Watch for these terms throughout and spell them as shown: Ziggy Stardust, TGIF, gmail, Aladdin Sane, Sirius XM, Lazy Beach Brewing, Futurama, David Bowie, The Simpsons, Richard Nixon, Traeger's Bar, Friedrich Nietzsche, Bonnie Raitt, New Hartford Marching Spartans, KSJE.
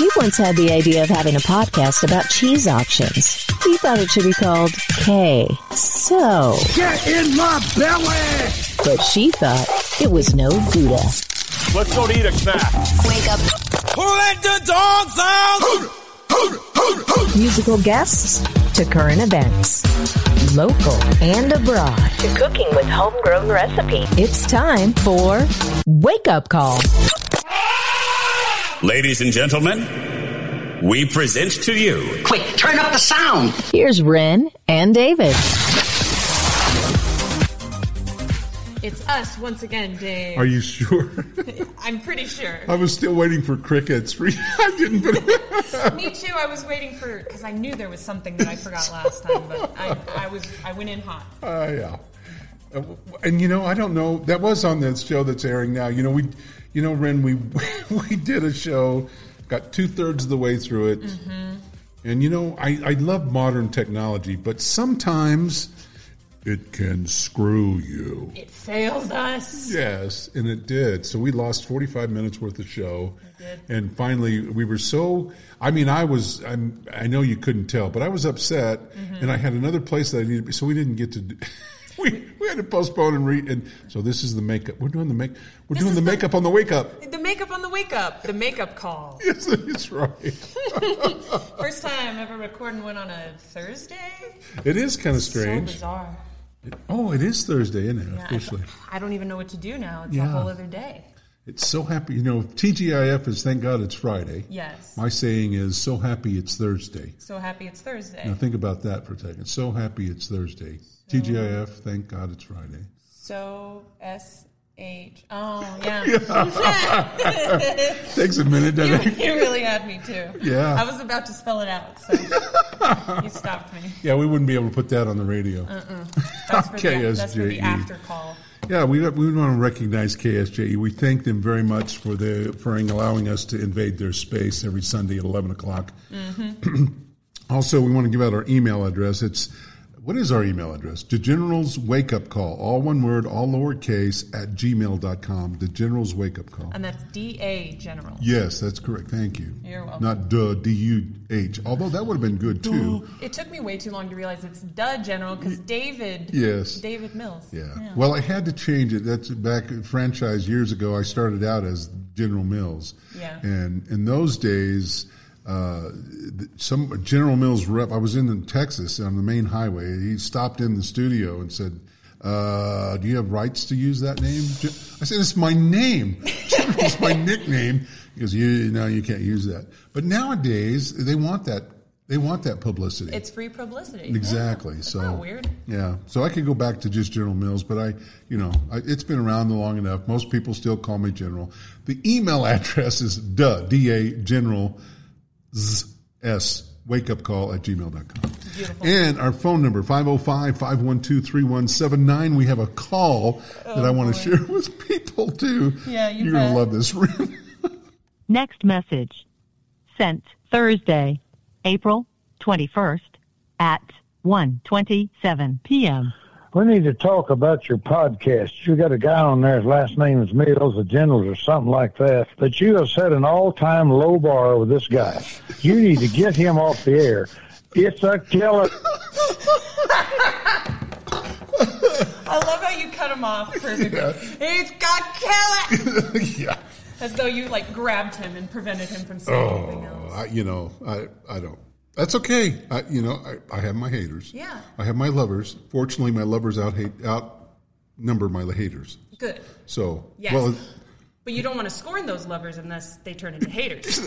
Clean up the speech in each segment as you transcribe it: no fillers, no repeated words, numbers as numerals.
We once had the idea of having a podcast about cheese auctions. We thought it should be called K. So... Get in my belly! But she thought it was no Gouda. Let's go to eat a snack. Wake up. Who let the dogs out? Hooda, hooda, hooda, hooda. Musical guests to current events. Local and abroad. To cooking with homegrown recipe. It's time for Wake Up Call. Ladies and gentlemen, we present to you... Quick, turn up the sound! Here's Wren and David. It's us once again, Dave. Are you sure? I'm pretty sure. I was still waiting for crickets. I didn't. Me too. I was waiting for, because I knew there was something that I forgot last time, but I went in hot. Yeah. And, you know, I don't know. That was on the show that's airing now. You know, Ren, we did a show, got two-thirds of the way through it. Mm-hmm. And, you know, I love modern technology, but sometimes it can screw you. It failed us. Yes, and it did. So we lost 45 minutes worth of show. It did. And finally, we were so, I mean, I know you couldn't tell, but I was upset, mm-hmm. and I had another place that I needed, so we didn't get to do. We had to postpone and read, and so this is the makeup. We're doing the make. We're this doing the makeup on the wake up. The makeup on the wake up. The makeup call. Yes, that's right. First time ever recording one on a Thursday. It is kind of strange. So bizarre. It is Thursday, isn't it? Yeah, officially. I don't even know what to do now. It's a whole other day. It's so happy. You know, TGIF is thank God it's Friday. Yes. My saying is so happy it's Thursday. So happy it's Thursday. Now think about that for a second. So happy it's Thursday. TGIF, thank God it's Friday. So S-H. Oh, yeah. Takes a minute, doesn't it? You really had me, too. Yeah. I was about to spell it out, so you stopped me. Yeah, we wouldn't be able to put that on the radio. Uh-uh. That's for the after call. Yeah, we want to recognize KSJE. We thank them very much for allowing us to invade their space every Sunday at 11 o'clock. Mm-hmm. Also, we want to give out our email address. What is our email address? The General's Wake Up Call. All one word, all lowercase, at gmail.com. The General's Wake Up Call. And that's D-A General. Yes, that's correct. Thank you. You're welcome. Not duh, D-U-H. Although that would have been good, too. It took me way too long to realize it's duh General because David. Yes. David Mills. Yeah. Well, I had to change it. That's back in franchise years ago. I started out as General Mills. Yeah. And in those days... some General Mills rep, I was in Texas on the main highway. He stopped in the studio and said, do you have rights to use that name? I said, it's my name. It's my nickname. He goes, no, you can't use that. But nowadays, they want that. They want that publicity. It's free publicity. Exactly. Yeah, so weird. Yeah. So I could go back to just General Mills, but it's been around long enough. Most people still call me General. The email address is DA General wakeupcall at gmail.com. Beautiful. And our phone number, 505-512-3179. We have a call that I want to share with people, too. Yeah, you're going to love this. Next message. Sent Thursday, April 21st at 1:27 p.m. We need to talk about your podcast. You got a guy on there, his last name is Mills, the Generals or something like that, but you have set an all-time low bar with this guy. You need to get him off the air. It's a killer. I love how you cut him off perfectly. Yeah. It's got killer. Yeah. As though you, grabbed him and prevented him from saying anything else. I don't. That's okay. I have my haters. Yeah. I have my lovers. Fortunately, my lovers outnumber my haters. Good. So, yes. Well, but you don't want to scorn those lovers unless they turn into haters.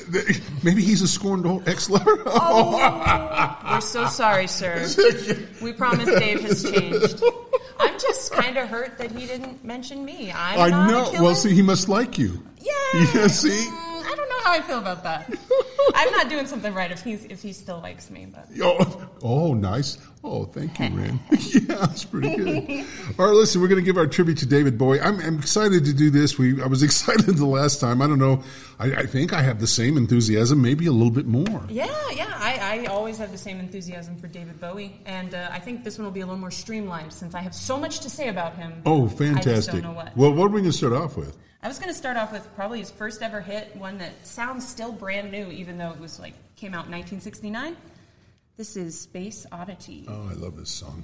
Maybe he's a scorned old ex-lover. Oh, we're so sorry, sir. We promise Dave has changed. I'm just kind of hurt that he didn't mention me. I not know. A killer. Well, see, he must like you. Yeah. Yeah, see? I don't know how I feel about that. I'm not doing something right if he still likes me. But nice. Oh, thank you, Ren. Yeah, that's pretty good. All right, listen, we're going to give our tribute to David Bowie. I'm excited to do this. I was excited the last time. I don't know. I think I have the same enthusiasm, maybe a little bit more. Yeah. I always have the same enthusiasm for David Bowie, and I think this one will be a little more streamlined since I have so much to say about him. Oh, fantastic. I just don't know what. Well, what are we going to start off with? I was going to start off with probably his first ever hit, one that sounds still brand new, even though it was like came out in 1969. This is Space Oddity. Oh, I love this song.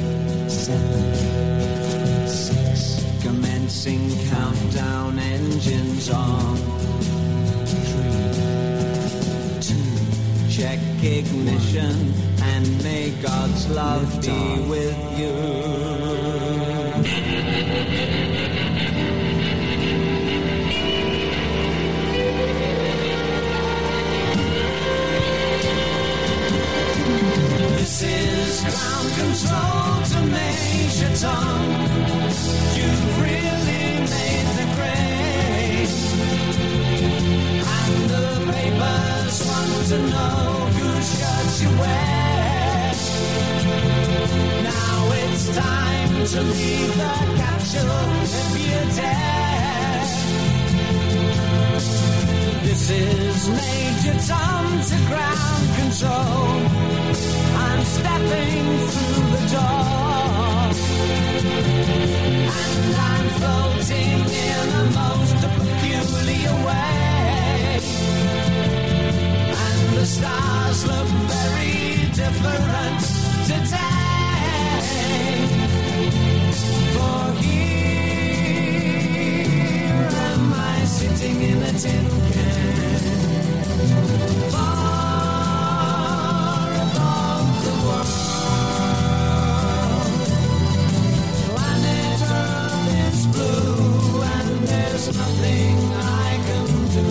6. Commencing countdown, engines on. 3, 2, check ignition, 1, and may God's love be off with you. This is ground control to Major Tom. You've really made the grade, and the papers want to know whose shirt you wear. Now it's time to leave the capsule if you dare. This is Major Tom to ground control. I'm stepping through the door, and I'm floating in the most peculiar way, and the stars look very different today. For here am I sitting in a tin can, far above the world. Blue, and there's nothing I can do.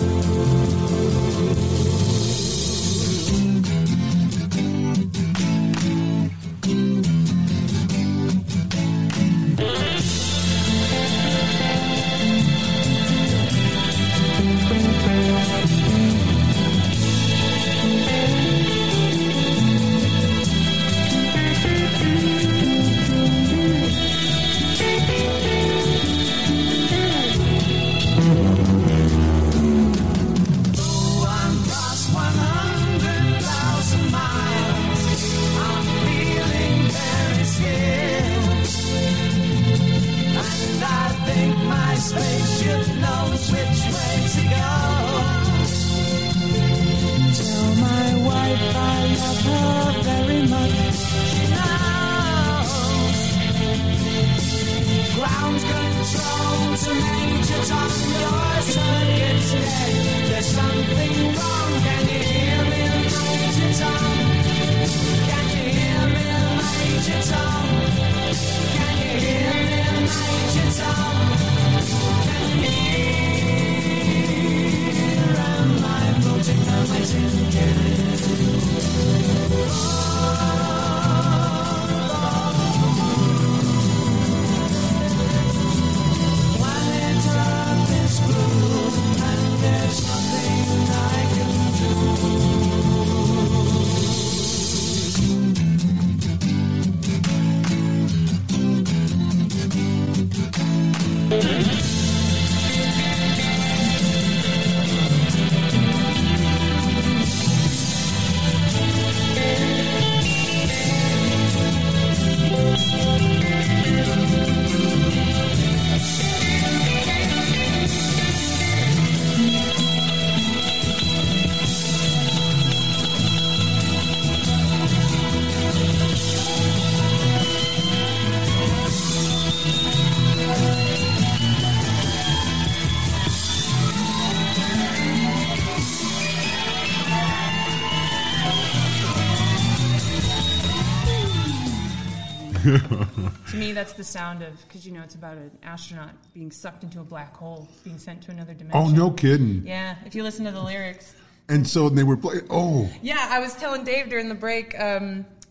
To me, that's the sound of, because you know it's about an astronaut being sucked into a black hole, being sent to another dimension. Oh, no kidding. Yeah, if you listen to the lyrics. And so they were playing, oh. Yeah, I was telling Dave during the break,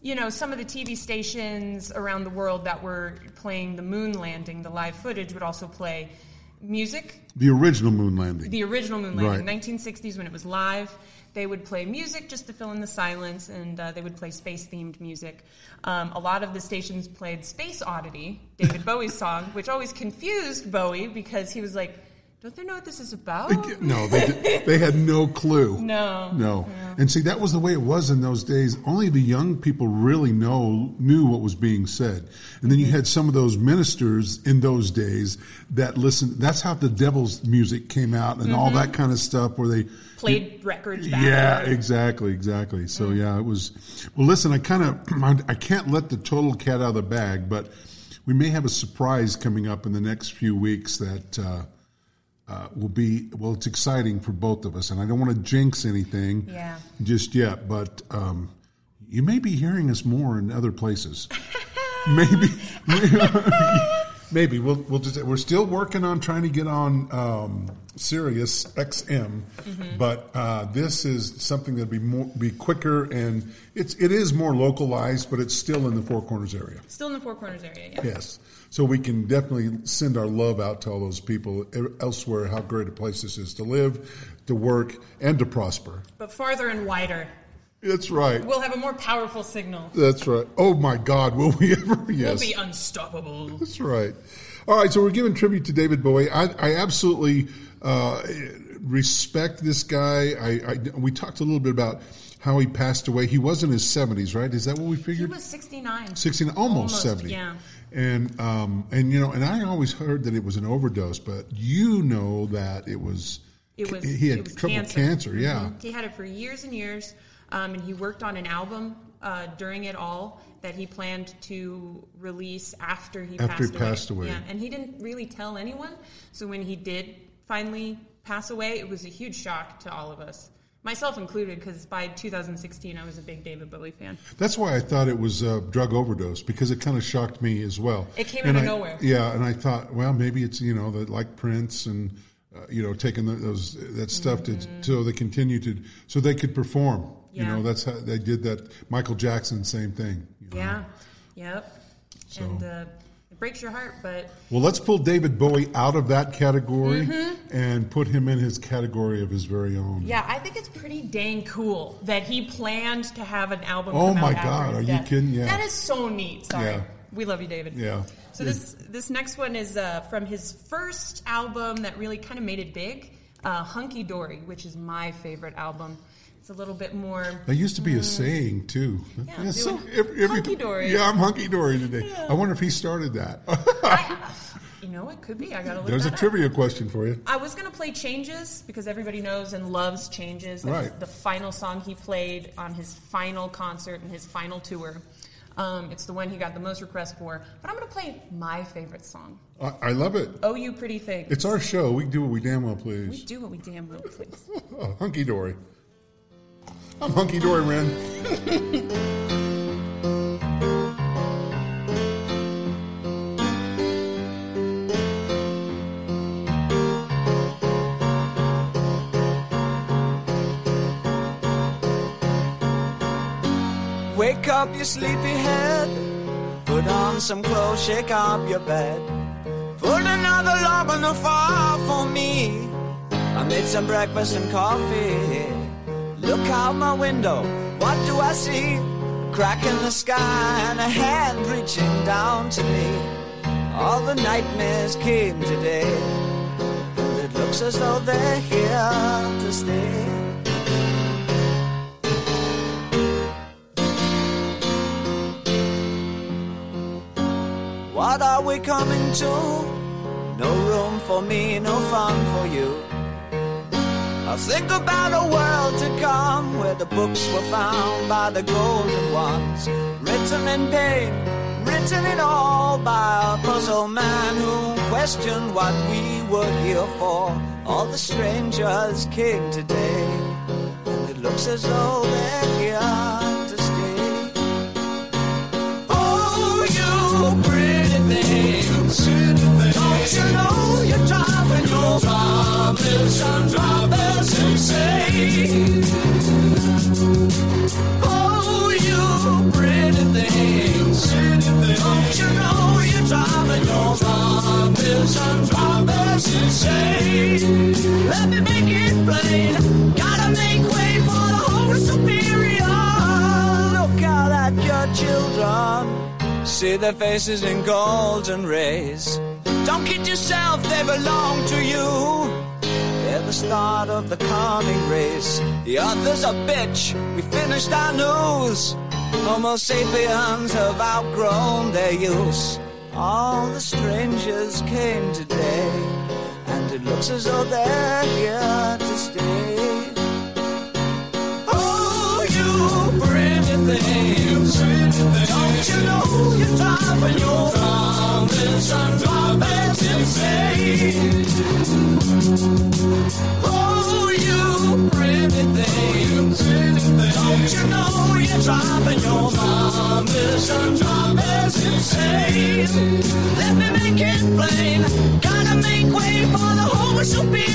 you know, some of the TV stations around the world that were playing the moon landing, the live footage, would also play music. The original moon landing. The original moon landing, right. 1960s when it was live. They would play music just to fill in the silence, and they would play space-themed music. A lot of the stations played Space Oddity, David Bowie's song, which always confused Bowie because he was like, don't they know what this is about? No, they had no clue. No. And see, that was the way it was in those days. Only the young people really knew what was being said. And then you had some of those ministers in those days that listened. That's how the devil's music came out and all that kind of stuff where they played records back. Yeah, exactly. So, yeah, it was. Well, listen, I can't let the total cat out of the bag, but we may have a surprise coming up in the next few weeks that, it's exciting for both of us, and I don't want to jinx anything just yet, but you may be hearing us more in other places. Maybe we're still working on trying to get on Sirius XM, but this is something that'd be quicker, and it is more localized, but it's still in the Four Corners area. Yeah. Yes. So we can definitely send our love out to all those people elsewhere, how great a place this is to live, to work, and to prosper. But farther and wider. That's right. We'll have a more powerful signal. That's right. Oh, my God, will we ever? Yes. We'll be unstoppable. That's right. All right, so we're giving tribute to David Bowie. I absolutely respect this guy. We talked a little bit about how he passed away. He was in his 70s, right? Is that what we figured? He was 69. 69, almost 70. Yeah. And you know, and I always heard that it was an overdose, but you know that he had trouble with cancer. Yeah, he had it for years and years, and he worked on an album during it all that he planned to release after he passed away. Yeah, and he didn't really tell anyone. So when he did finally pass away, it was a huge shock to all of us. Myself included, because by 2016, I was a big David Bowie fan. That's why I thought it was a drug overdose, because it kind of shocked me as well. It came out of nowhere. Yeah, and I thought, well, maybe it's, you know, like Prince and, you know, taking that stuff so they could perform. Yeah. You know, that's how they did that. Michael Jackson, same thing. You know? Yeah, yep. So. And, breaks your heart, but... Well, let's pull David Bowie out of that category and put him in his category of his very own. Yeah, I think it's pretty dang cool that he planned to have an album come out after his death. Oh, my God, are you kidding? Yeah. That is so neat. Sorry. Yeah. We love you, David. Yeah. So this next one is from his first album that really kind of made it big, Hunky Dory, which is my favorite album. It's a little bit more... That used to be a saying, too. Yeah, so, hunky-dory. Yeah, I'm hunky-dory today. Yeah. I wonder if he started that. You know, it could be. I got to look There's a trivia question for you. I was going to play Changes, because everybody knows and loves Changes. That is the final song he played on his final concert and his final tour. It's the one he got the most requests for. But I'm going to play my favorite song. I love it. Oh, You Pretty Thing. It's our show. We do what we damn well please. Hunky-dory. I'm hunky-dory, man. Wake up, you sleepy head. Put on some clothes, shake up your bed. Put another log on the fire for me. I made some breakfast and coffee. Look out my window, what do I see? A crack in the sky and a hand reaching down to me. All the nightmares came today, and it looks as though they're here to stay. What are we coming to? No room for me, no fun for you. I think about a world to come, where the books were found by the golden ones, written in pain, written in all by a puzzle man who questioned what we were here for. All the strangers came today, and it looks as though they're here to stay. Oh, you See their faces in golden rays. Don't kid yourself, they belong to you. They're the start of the coming race. The others are bitch, we finished our news. Homo sapiens have outgrown their use. All the strangers came today, and it looks as though they're here to stay. Oh, you pretty things, don't you know who you are when you're from this unpopular insane? Oh, you pretty things, don't you know who you are when you're from this unpopular insane? Let me make it plain, gotta make way for the homo superior.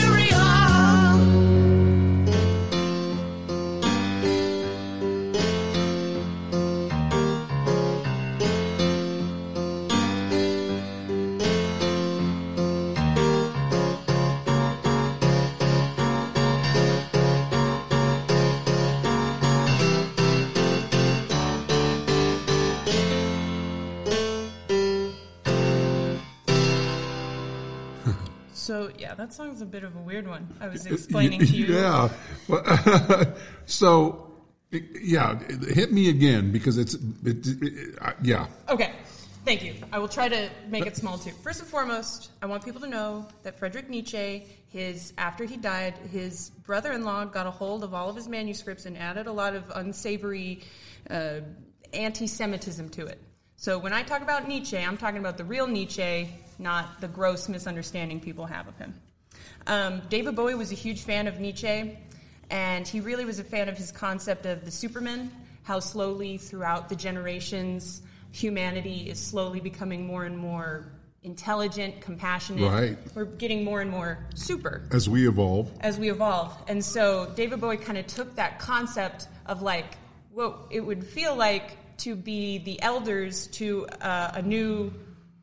So, yeah, that song's a bit of a weird one. I was explaining to you. Yeah. So, yeah, hit me again because it's. Okay. Thank you. I will try to make it small, too. First and foremost, I want people to know that Friedrich Nietzsche, after he died, his brother-in-law got a hold of all of his manuscripts and added a lot of unsavory anti-Semitism to it. So when I talk about Nietzsche, I'm talking about the real Nietzsche, not the gross misunderstanding people have of him. David Bowie was a huge fan of Nietzsche, and he really was a fan of his concept of the Superman, how slowly throughout the generations, humanity is slowly becoming more and more intelligent, compassionate. Right. We're getting more and more super. As we evolve. And so David Bowie kind of took that concept of like, whoa, it would feel like to be the elders to a new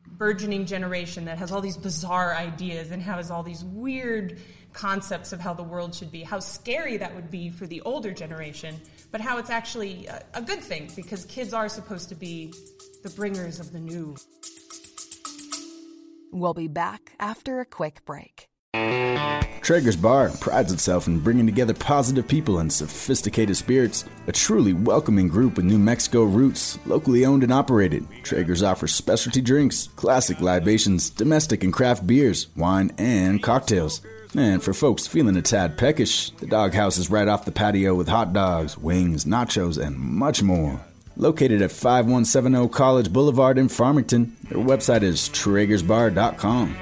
burgeoning generation that has all these bizarre ideas and has all these weird concepts of how the world should be, how scary that would be for the older generation, but how it's actually a good thing because kids are supposed to be the bringers of the new. We'll be back after a quick break. Traeger's Bar prides itself in bringing together positive people and sophisticated spirits. A truly welcoming group with New Mexico roots, locally owned and operated. Traeger's offers specialty drinks, classic libations, domestic and craft beers, wine, and cocktails. And for folks feeling a tad peckish, the doghouse is right off the patio with hot dogs, wings, nachos, and much more. Located at 5170 College Boulevard in Farmington, their website is traegersbar.com.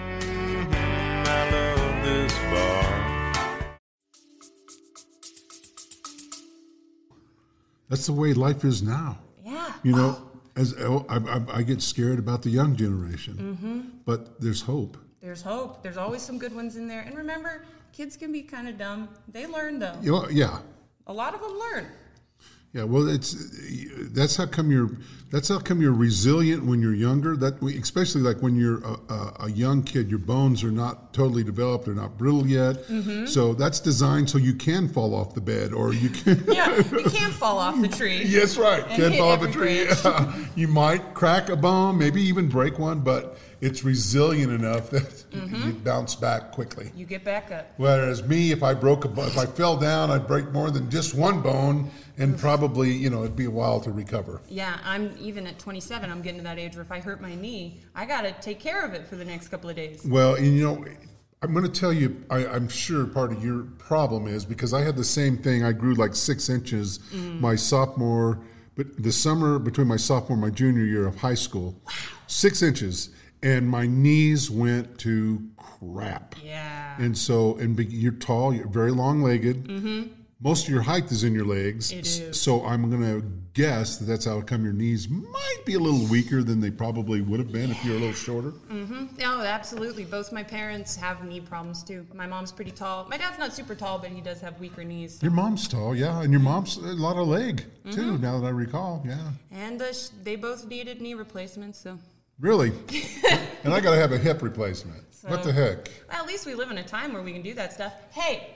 That's the way life is now. Yeah. You know, I get scared about the young generation. Mm-hmm. But there's hope. There's hope. There's always some good ones in there. And remember, kids can be kind of dumb. They learn, though. Yeah. A lot of them learn. Yeah, well, that's how come you're resilient when you're younger. Especially like when you're a young kid, your bones are not totally developed, they're not brittle yet. Mm-hmm. So that's designed so you can fall off the bed, or you can. Yeah, you can fall off the tree. Yes, right. Can fall off the tree. You might crack a bone, maybe even break one, but it's resilient enough that you bounce back quickly. You get back up. Whereas me, if I fell down, I'd break more than just one bone, and probably, it'd be a while to recover. Yeah, I'm even at 27, I'm getting to that age where if I hurt my knee, I got to take care of it for the next couple of days. Well, and I'm going to tell you, I'm sure part of your problem is because I had the same thing. I grew like 6 inches my sophomore, but the summer between my sophomore and my junior year of high school, wow. 6 inches. And my knees went to crap. Yeah. And so, you're tall, you're very long-legged. Mm-hmm. Most of your height is in your legs. It is. So I'm going to guess that's how come your knees might be a little weaker than they probably would have been if you were a little shorter. Mm-hmm. No, absolutely. Both my parents have knee problems, too. My mom's pretty tall. My dad's not super tall, but he does have weaker knees. So. Your mom's tall, yeah. And your mom's a lot of leg, too, now that I recall, yeah. And they both needed knee replacements, so... Really? And I got to have a hip replacement. So, what the heck? Well, at least we live in a time where we can do that stuff. Hey,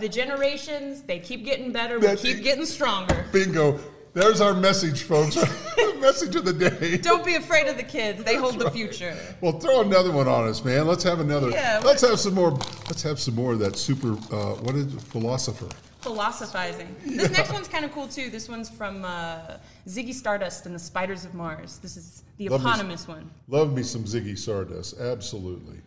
the generations, they keep getting better. We keep getting stronger. Bingo. There's our message, folks. Message of the day. Don't be afraid of the kids. They hold the future. Well, throw another one on us, man. Let's have another. Yeah, let's have some more. Let's have some more of that super. What is it? Philosopher? Philosophizing. Yeah. This next one's kind of cool too. This one's from Ziggy Stardust and the Spiders of Mars. This is the eponymous one. Love me some Ziggy Stardust. Absolutely.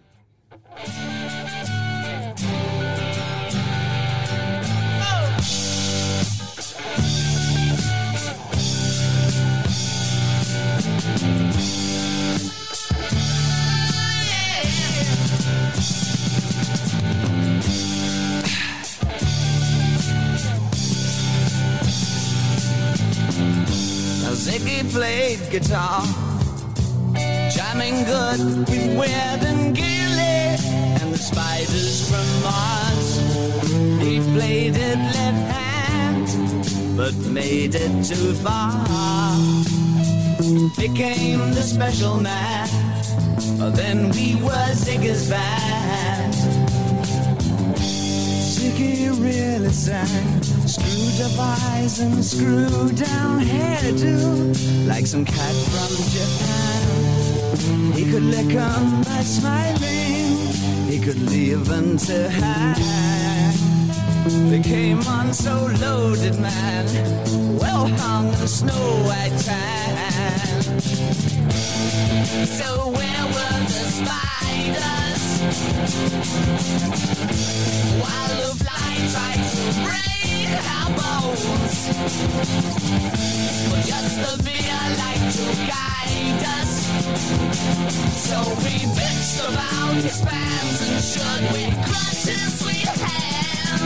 Ziggy played guitar, jamming good with Weird and Gilly and the Spiders from Mars. He played it left hand, but made it too far. Became the special man, then we were Ziggy's band. Ziggy really sang, screwed up eyes and screwed down hairdo, like some cat from Japan. He could lick 'em by smiling, he could leave 'em to hang. They came on so loaded, man, well hung in snow-white tan. So where were the spiders while the fly tried to break our bones? But just the beer like to guide us, so we bitched about his spams and should we crush his sweet hands? Oh.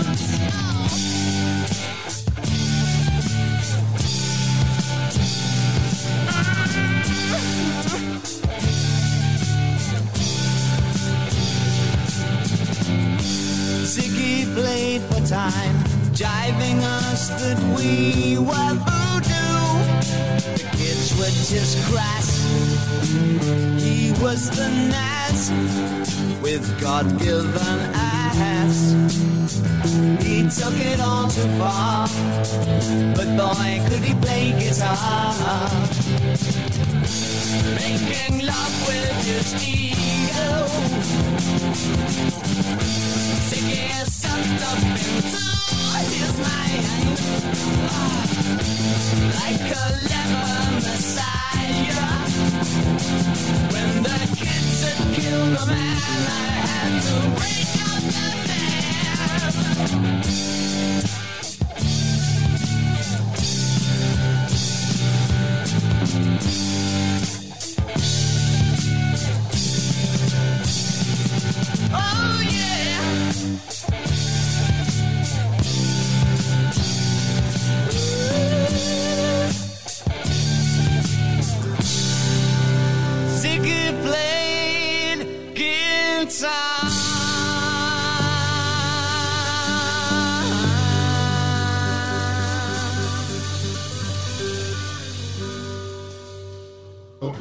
Ziggy played for time, jiving us that we were voodoo. The kids were just crass, he was the Naz with God-given ass. He took it all too far, but boy could he play guitar. Making love with his ego, Ziggy is sucked up into his mind, like a leper messiah. When the kids had killed the man, I had to break up the band. Oh yeah.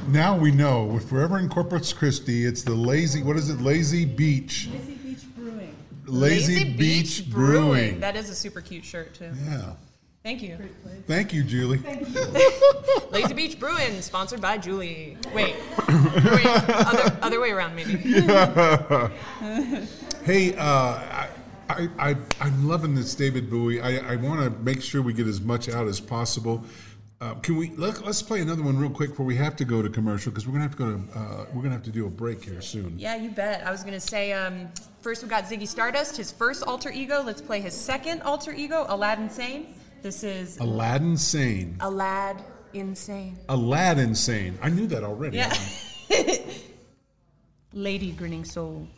Now we know, with Forever in Corpus Christi, it's the Lazy, what is it, Lazy Beach? Lazy Beach Brewing. Lazy Beach Brewing. That is a super cute shirt, too. Yeah. Thank you. Thank you, Julie. Thank you. Lazy Beach Brewing, sponsored by Julie. Wait. Other way around, maybe. Yeah. Hey, I'm loving this David Bowie. I want to make sure we get as much out as possible. Can we let's play another one real quick before we have to go to commercial, because we're gonna have to go to we're gonna have to do a break here soon. Yeah, you bet. I was gonna say first we got Ziggy Stardust, his first alter ego. Let's play his second alter ego, Aladdin Sane. This is Aladdin Sane. Aladdin Sane. I knew that already. Yeah. Lady Grinning Soul.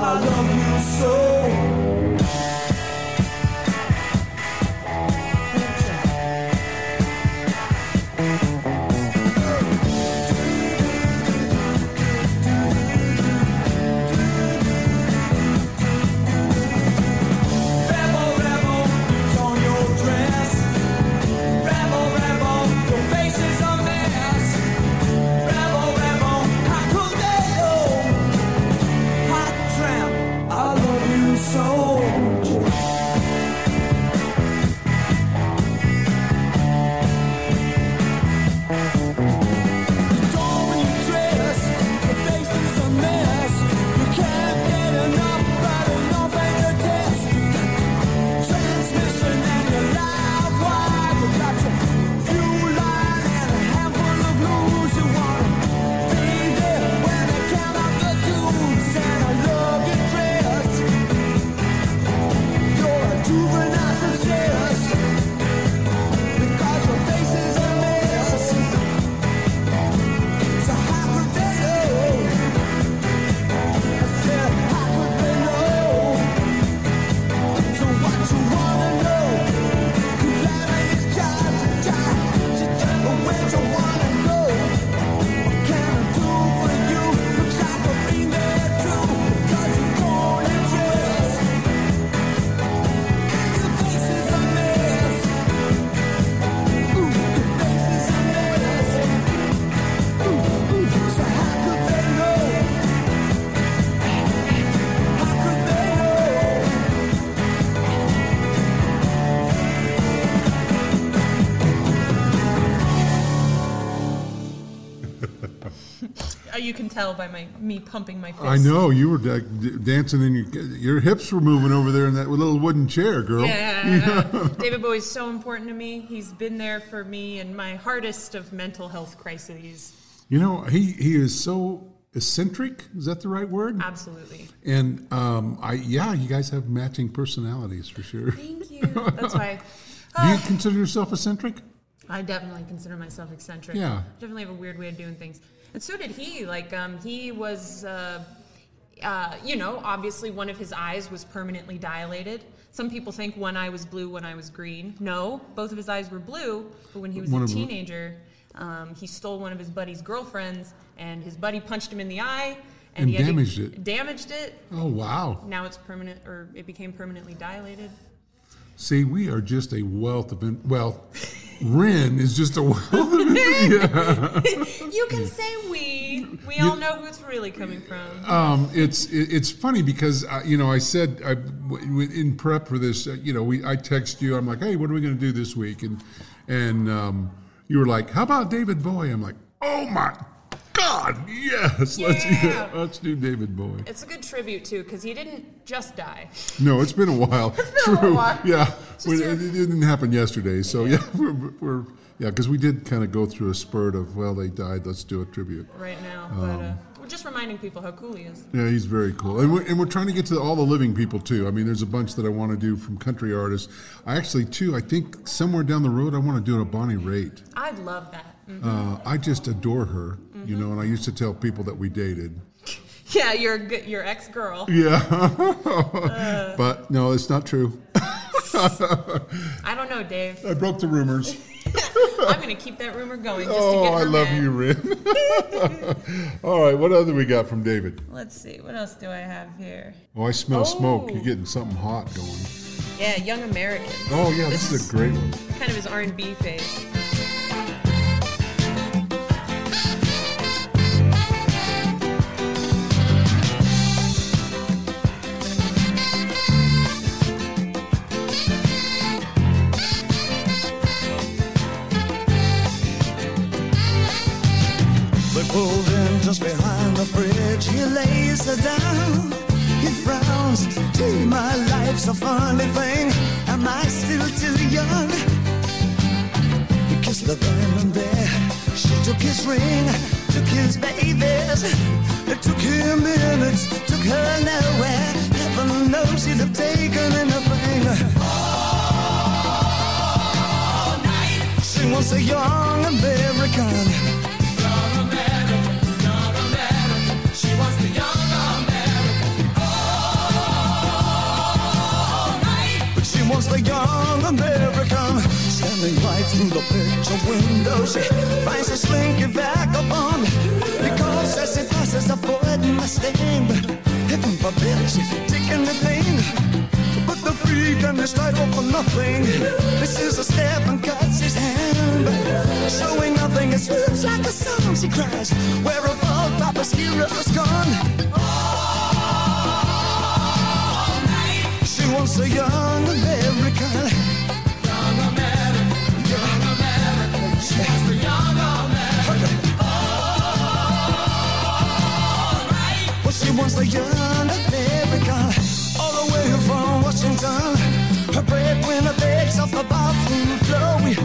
I love you so. You can tell by me pumping my fist. I know you were dancing, and your hips were moving over there in that little wooden chair, girl. Yeah. David Bowie's so important to me. He's been there for me in my hardest of mental health crises. You know, he is so eccentric. Is that the right word? Absolutely. And you guys have matching personalities for sure. Thank you. That's why. Do you consider yourself eccentric? I definitely consider myself eccentric. Yeah. Definitely have a weird way of doing things. And so did he. Like, he was, obviously one of his eyes was permanently dilated. Some people think one eye was blue, one eye was green. No, both of his eyes were blue. But when he was a teenager, he stole one of his buddy's girlfriends, and his buddy punched him in the eye. And he damaged it. Damaged it. Oh, wow. Now it's permanent, or it became permanently dilated. See, we are just a wealth of... Well... Ren is just a... Yeah. You can say we. We all know who it's really coming from. It's funny because, I said in prep for this, I text you. I'm like, hey, what are we going to do this week? And you were like, how about David Bowie? I'm like, oh, my God, yes. Yeah. Let's do David Bowie. It's a good tribute, too, because he didn't just die. No, it's been a while. True. Yeah. It didn't happen yesterday, so because we did kind of go through a spurt of, well, they died, let's do a tribute. Right now, but we're just reminding people how cool he is. Yeah, he's very cool. And we're trying to get to all the living people, too. I mean, there's a bunch that I want to do from country artists. I actually, too, I think somewhere down the road I want to do a Bonnie Raitt. I'd love that. Mm-hmm. I just adore her, mm-hmm. And I used to tell people that we dated. Yeah, your ex-girl. Yeah. But, no, it's not true. I don't know, Dave. I broke the rumors. I'm going to keep that rumor going just to get her I love you, Rin. All right, what other we got from David? Let's see. What else do I have here? Oh, I smell smoke. You're getting something hot going. Yeah, Young Americans. Oh, yeah, this is a great one. Kind of his R&B phase. Pulled in just behind the bridge, he lays her down, he frowns, gee, my life's a funny thing, am I still too young? He kissed the diamond there, she took his ring, took his babies, it took him minutes, took her nowhere, heaven knows he'd have taken anything. All night, she wants a young American. She wants the young American. Oh. a young American, standing right through the picture window. She finds a slinky vagabond, because as it passes, avoiding my stain. Heaven forbid, she's taking the pain. But the freak and his title for nothing. This is a step and cuts his hand, showing nothing, it swims like a song. She cries, where have all Papa's heroes gone? All night. She wants a young American. Young American, young American. She wants the young American. All night. Well, she wants the young American. From Washington, her breadwinner begs off the bathroom floor. We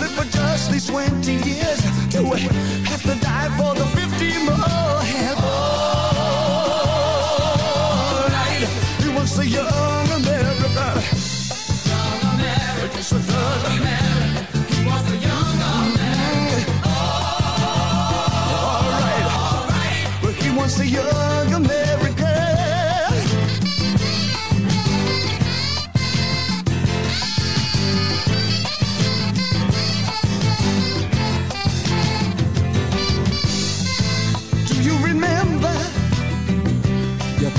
live for just these 20 years. Do we have to die for the 50 more? All right, he wants a young America. Young America, young America. He wants a young America. All right, but he wants a young America.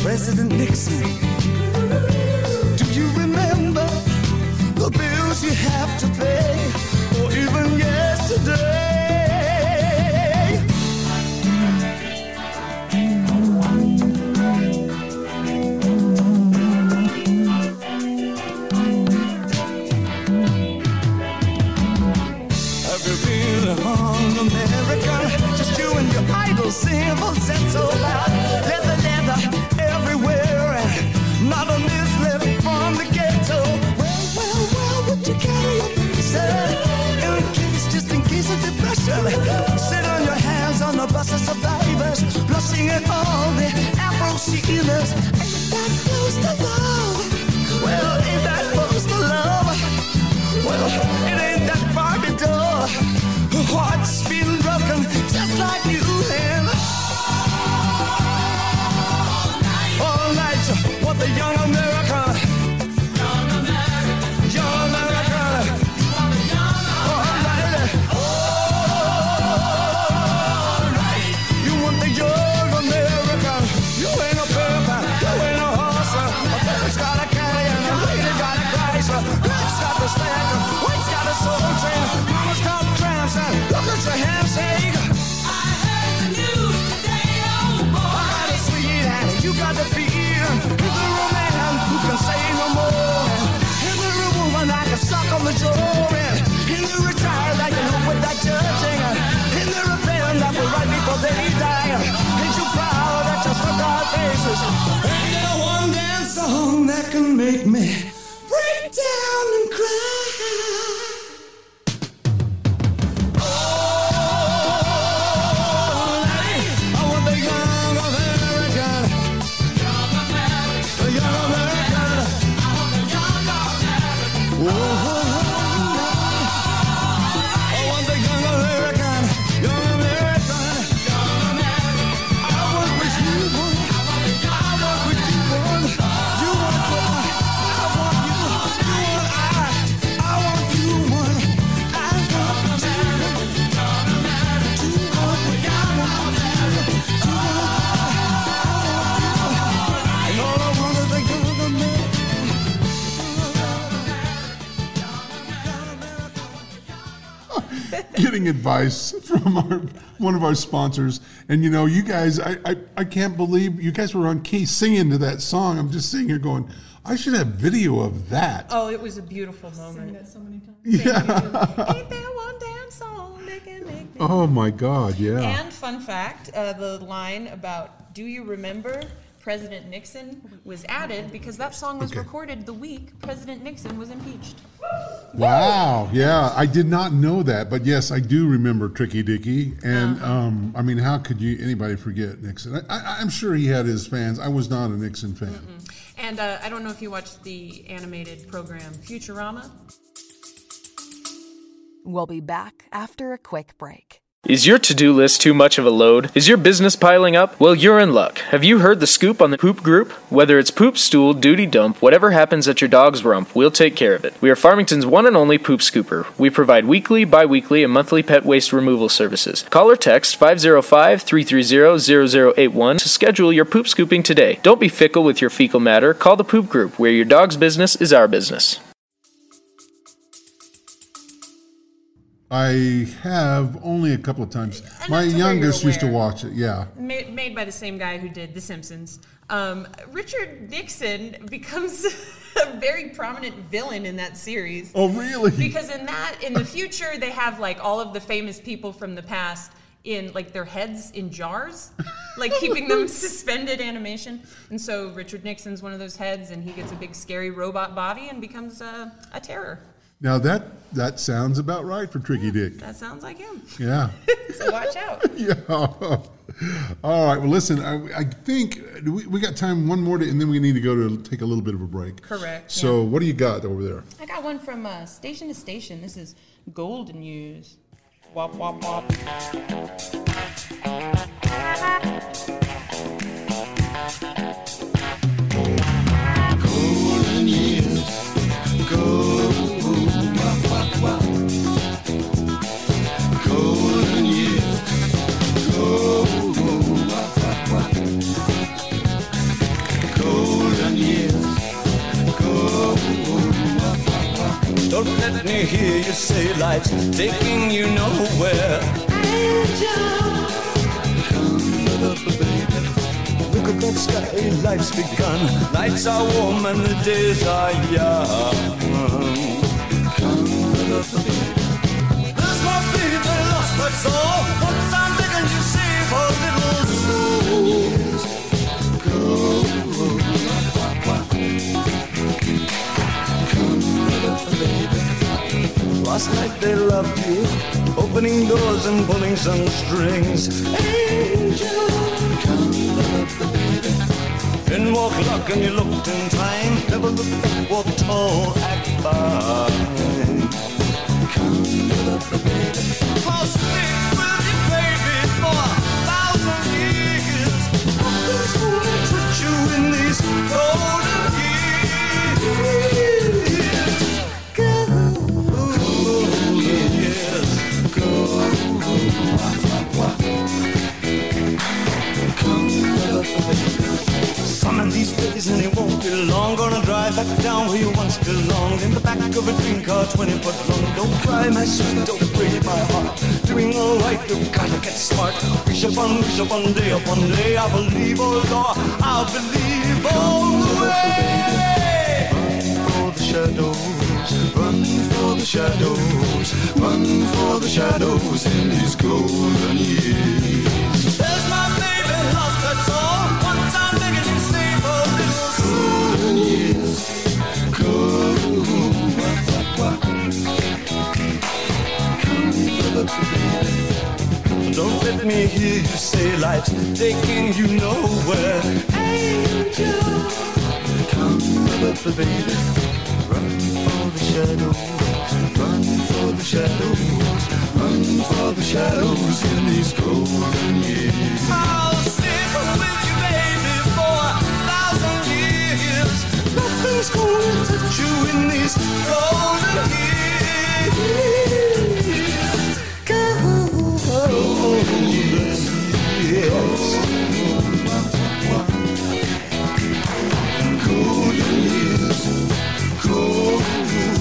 President Nixon, do you remember the bills you have to pay, or even yesterday? Have you been home, America? Just you and your idle civil sense so loud. Sit on your hands on the bus of survivors, blushing at all the Afro sealers. Ain't that close to love? Well, ain't that close to love? Well, it ain't that far to go. Her heart's been broken just like you have. All night, what the young America. That can make me break down and cry. All night, I want the young America. Young America, the young America. I want the young America. I want the young America, young America, young America. I want with you, I want with you, one. Getting advice from one of our sponsors. And, you know, you guys, I can't believe you guys were on key singing to that song. I'm just sitting here going, I should have video of that. Oh, it was a beautiful moment. I've seen that so many times. Yeah. Ain't there one damn song that can make me. Oh, my God, yeah. And fun fact, the line about, do you remember President Nixon was added because that song was recorded the week President Nixon was impeached. Wow. Yeah, I did not know that. But, yes, I do remember Tricky Dicky. And, I mean, how could you anybody forget Nixon? I'm sure he had his fans. I was not a Nixon fan. Mm-mm. And I don't know if you watched the animated program Futurama. We'll be back after a quick break. Is your to-do list too much of a load? Is your business piling up? Well, you're in luck. Have you heard the scoop on the poop group? Whether it's poop, stool, duty dump, whatever happens at your dog's rump, we'll take care of it. We are Farmington's one and only poop scooper. We provide weekly, bi-weekly, and monthly pet waste removal services. Call or text 505-330-0081 to schedule your poop scooping today. Don't be fickle with your fecal matter. Call the poop group, where your dog's business is our business. I have only a couple of times. My youngest used to watch it, yeah. Made by the same guy who did The Simpsons. Richard Nixon becomes a very prominent villain in that series. Oh, really? Because in the future, they have like all of the famous people from the past in like their heads in jars, like keeping them suspended animation. And so Richard Nixon's one of those heads, and he gets a big scary robot body and becomes a terror. Now that sounds about right for Tricky Dick. That sounds like him. Yeah. So watch out. Yeah. All right. Well, listen. I think we got time one more, and then we need to go to take a little bit of a break. Correct. So yeah. What do you got over there? I got one from station to station. This is Golden News. Wop wop wop. Golden News. Don't let me hear you say life's taking you nowhere. Angel, come up, baby. Look at that sky, life's begun. Nights are warm and the days are young. Come up, baby. There's my baby, lost my soul. Once I'm digging, you see, for little souls. Go. Last night they loved you, opening doors and pulling some strings. Angel, come love the baby. In walk luck and you looked in time. Never look back, walk tall, act fine. Come love the baby. I'll sleep with you, baby, for 1,000 years. What this woman touch you in these golden years. Some of these days and it won't be long. Gonna drive back down where you once belonged. In the back of a dream car, 20 foot long. Don't cry, my sweet, don't break my heart. Doing all right, you've gotta get smart. Wish upon day, I believe, oh Lord, I'll believe all the way. Run for the shadows, run for the shadows, run for the shadows in these golden years. There's my baby lost her soul. Once I'm digging in sleep, oh little golden years, golden. Don't let me hear you say life's taking you nowhere. Angel, come little baby, run for the shadows, run for the shadows, run for the shadows in these golden years. I'll sit with you, baby, for 1,000 years. Nothing's gonna touch you in these golden years. Golden years. Golden years. Golden years. Golden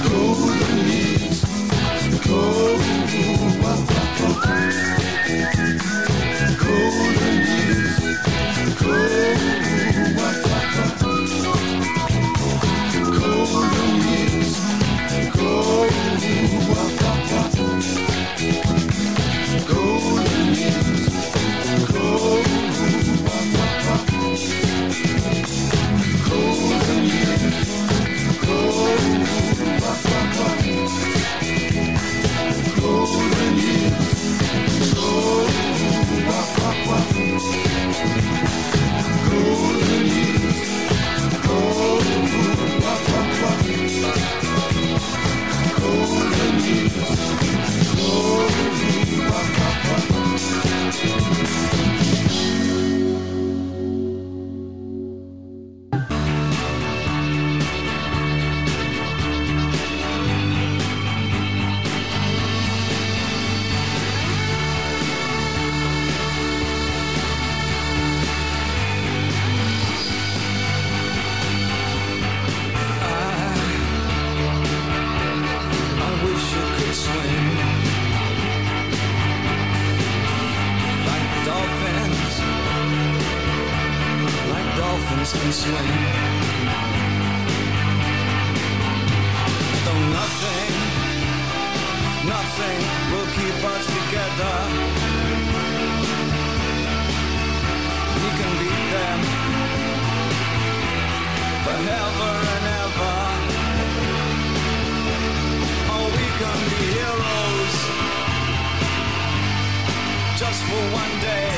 years. Golden years. hands can swing. Though nothing, nothing will keep us together, we can beat them forever and ever. Oh, we can be heroes just for one day.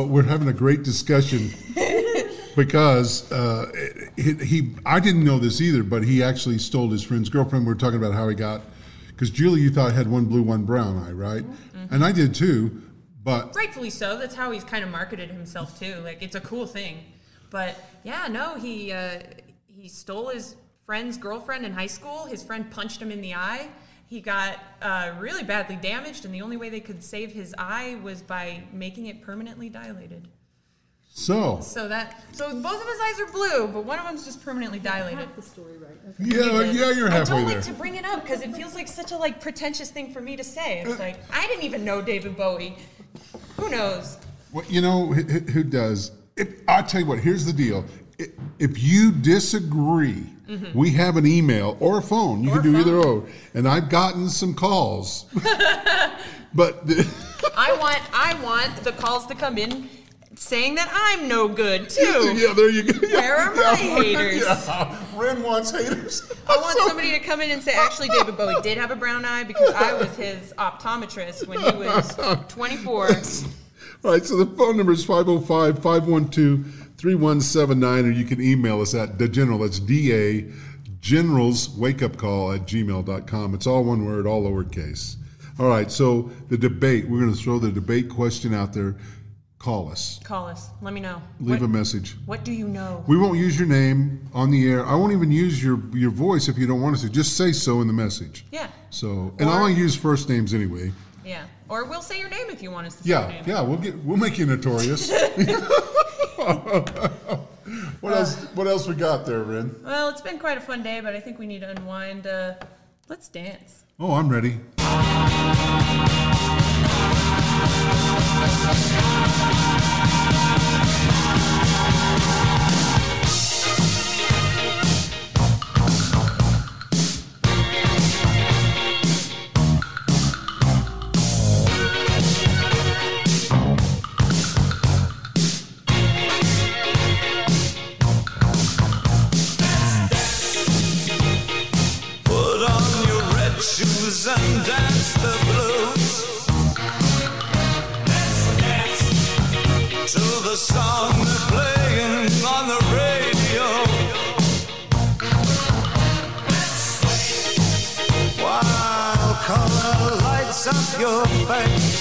We're having a great discussion because I didn't know this either, but he actually stole his friend's girlfriend. We were talking about how he got, because Julie, you thought had one blue, one brown eye, right? Mm-hmm. And I did too, but rightfully so. That's how he's kind of marketed himself too. Like it's a cool thing, but yeah, no, he stole his friend's girlfriend in high school. His friend punched him in the eye. He got really badly damaged, and the only way they could save his eye was by making it permanently dilated. So both of his eyes are blue, but one of them's just permanently dilated. Half the story, right? Okay. Yeah, you're halfway there. I don't like to bring it up because it feels like such a pretentious thing for me to say. It's like I didn't even know David Bowie. Who knows? Well, you know who does? I'll tell you what. Here's the deal. If you disagree, mm-hmm. we have an email or a phone. You can do either or. And I've gotten some calls. But I want the calls to come in saying that I'm no good too. Yeah, there you go. Where are my haters? Yeah. Ren wants haters. I want somebody to come in and say, actually, David Bowie did have a brown eye because I was his optometrist when he was 24. All right, so the phone number is 505-512-3179, or you can email us at DaGeneral. That's DAGeneralsWakeUpCall@gmail.com. It's all one word, all lowercase. All right, so the debate. We're going to throw the debate question out there. Call us. Let me know. Leave a message. What do you know? We won't use your name on the air. I won't even use your voice if you don't want us to. Just say so in the message. Yeah. So, and I only use first names anyway. Yeah. Or we'll say your name if you want us to say your name. Yeah, we'll make you notorious. What else we got there, Ren? Well, it's been quite a fun day, but I think we need to unwind. Let's dance. Oh, I'm ready. the song playing on the radio. While color lights up your face.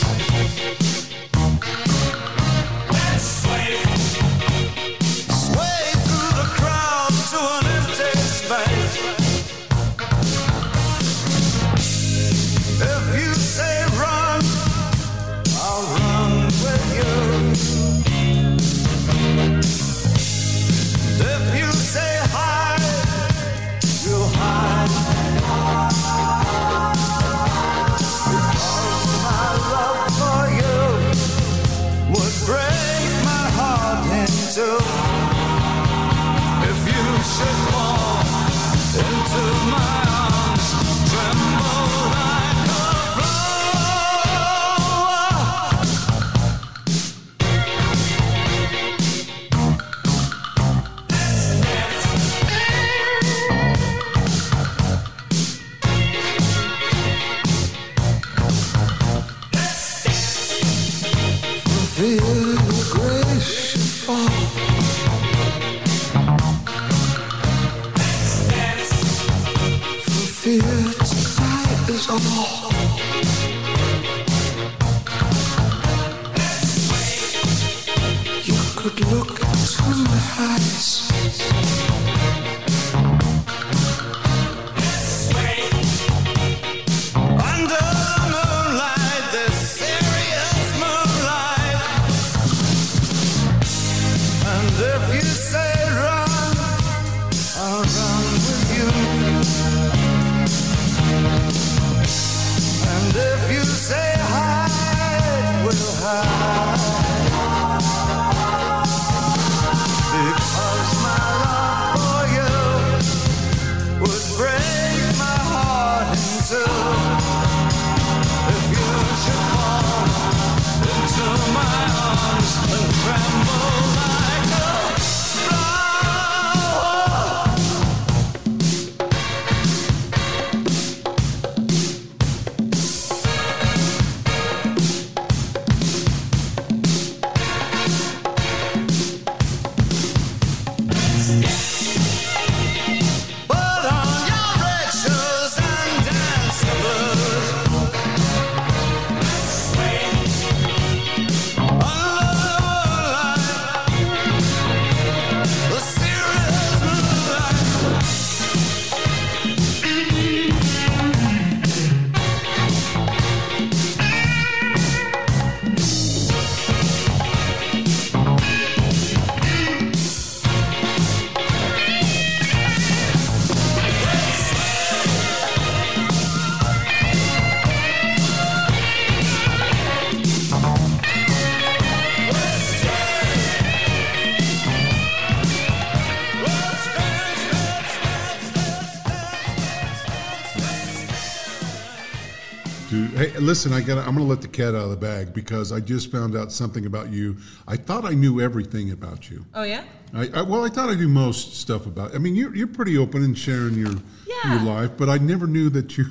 Listen, I'm going to let the cat out of the bag because I just found out something about you. I thought I knew everything about you. Oh, yeah? I thought I knew most stuff about you. I mean, you're pretty open in sharing your life, but I never knew that you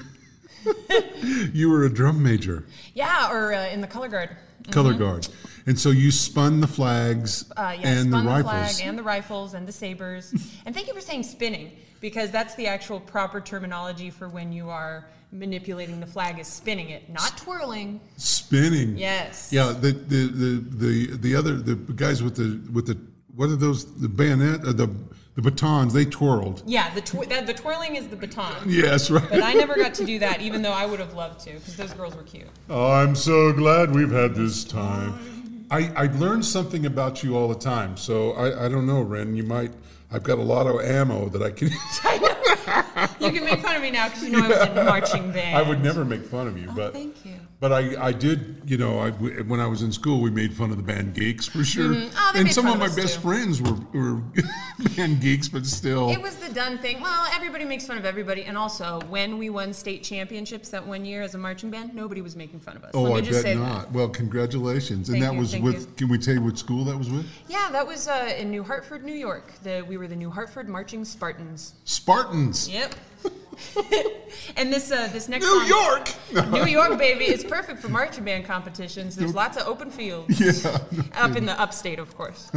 you were a drum major. Yeah, or in the color guard. Mm-hmm. Color guard. And so you spun the flags and the rifles. Spun the flag and the rifles and the sabers. And thank you for saying spinning because that's the actual proper terminology for when you are manipulating the flag is spinning it, not twirling. Spinning. Yes. Yeah. The guys with the what are those? The bayonet or the batons? They twirled. Yeah. The twirling is the baton. Yes, right. But I never got to do that, even though I would have loved to, because those girls were cute. Oh, I'm so glad we've had this time. I learned something about you all the time, so I don't know, Ren. You might. I've got a lot of ammo that I can. You can make fun of me now because you know I was in marching band. I would never make fun of you, but thank you. But I did, you know, when I was in school, we made fun of the band geeks for sure. Mm-hmm. Oh, and some of my best friends were band geeks, but still. It was the done thing. Well, everybody makes fun of everybody, and also when we won state championships that one year as a marching band, nobody was making fun of us. Oh, let me just say not. That. Well, congratulations! Thank and that you, was thank with. You. Can we tell you what school that was with? Yeah, that was in New Hartford, New York. We were the New Hartford Marching Spartans. Yep. And this next song, New York, baby, is perfect for marching band competitions. There's lots of open fields up in the upstate, of course.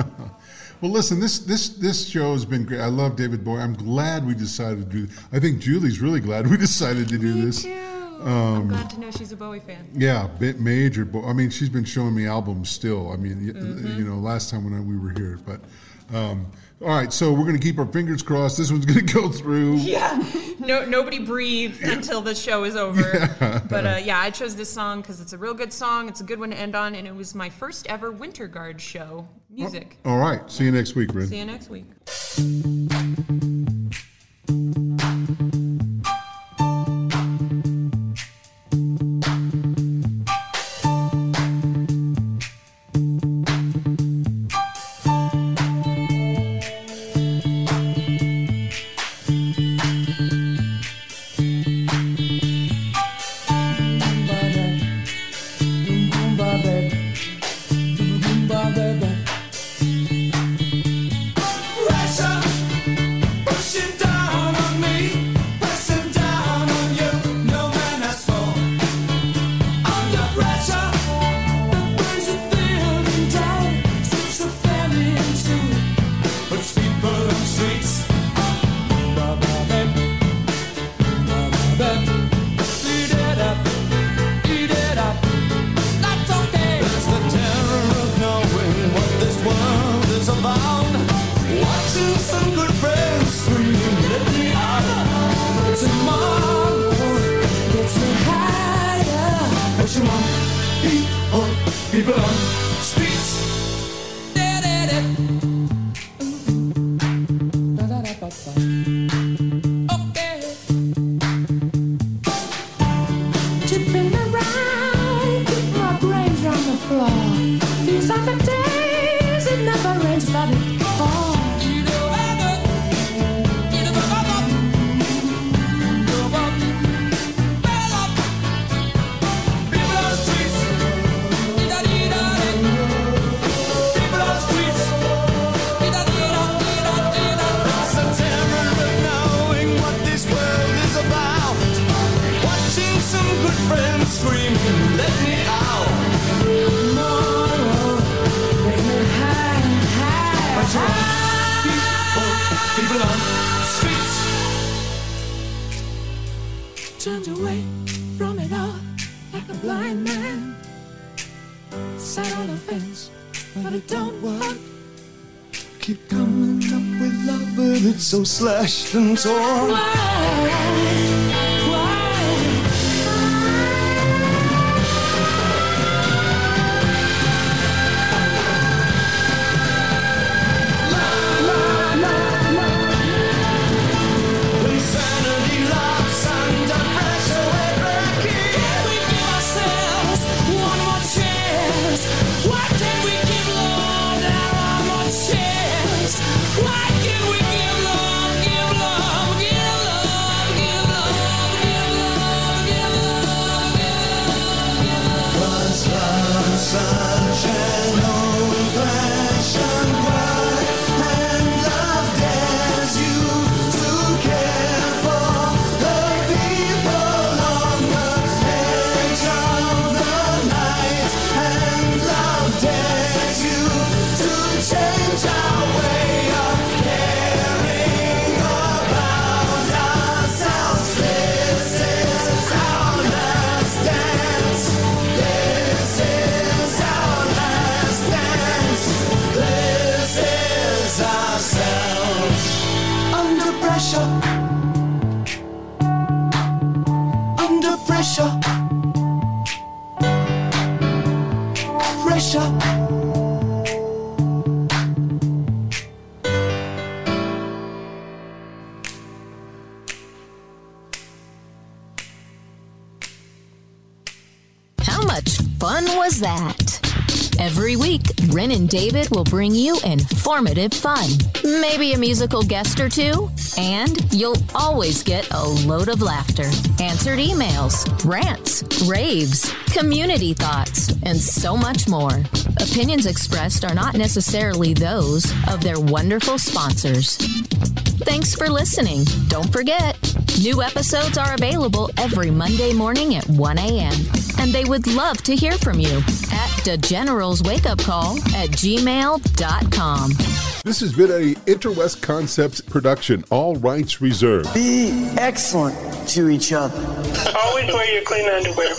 Well, listen, this show has been great. I love David Bowie. I'm glad we decided to do this. I think Julie's really glad we decided to do this. Me too. I'm glad to know she's a Bowie fan. Yeah, major Bowie. I mean, she's been showing me albums still. I mean, you know, last time when we were here, but. All right, so we're going to keep our fingers crossed. This one's going to go through. Yeah. No, nobody breathe until the show is over. Yeah. But, yeah, I chose this song because it's a real good song. It's a good one to end on, and it was my first ever Winter Guard show music. All right. See you next week, Rin. See you next week. So slashed and torn. Ren and David will bring you informative fun, maybe a musical guest or two, and you'll always get a load of laughter, answered emails, rants, raves, community thoughts, and so much more. Opinions expressed are not necessarily those of their wonderful sponsors. Thanks for listening. Don't forget, New episodes are available every Monday morning at 1 a.m. And they would love to hear from you at DeGeneralsWakeUpCall@gmail.com. This has been a Interwest Concepts production, all rights reserved. Be excellent to each other. Always wear your clean underwear.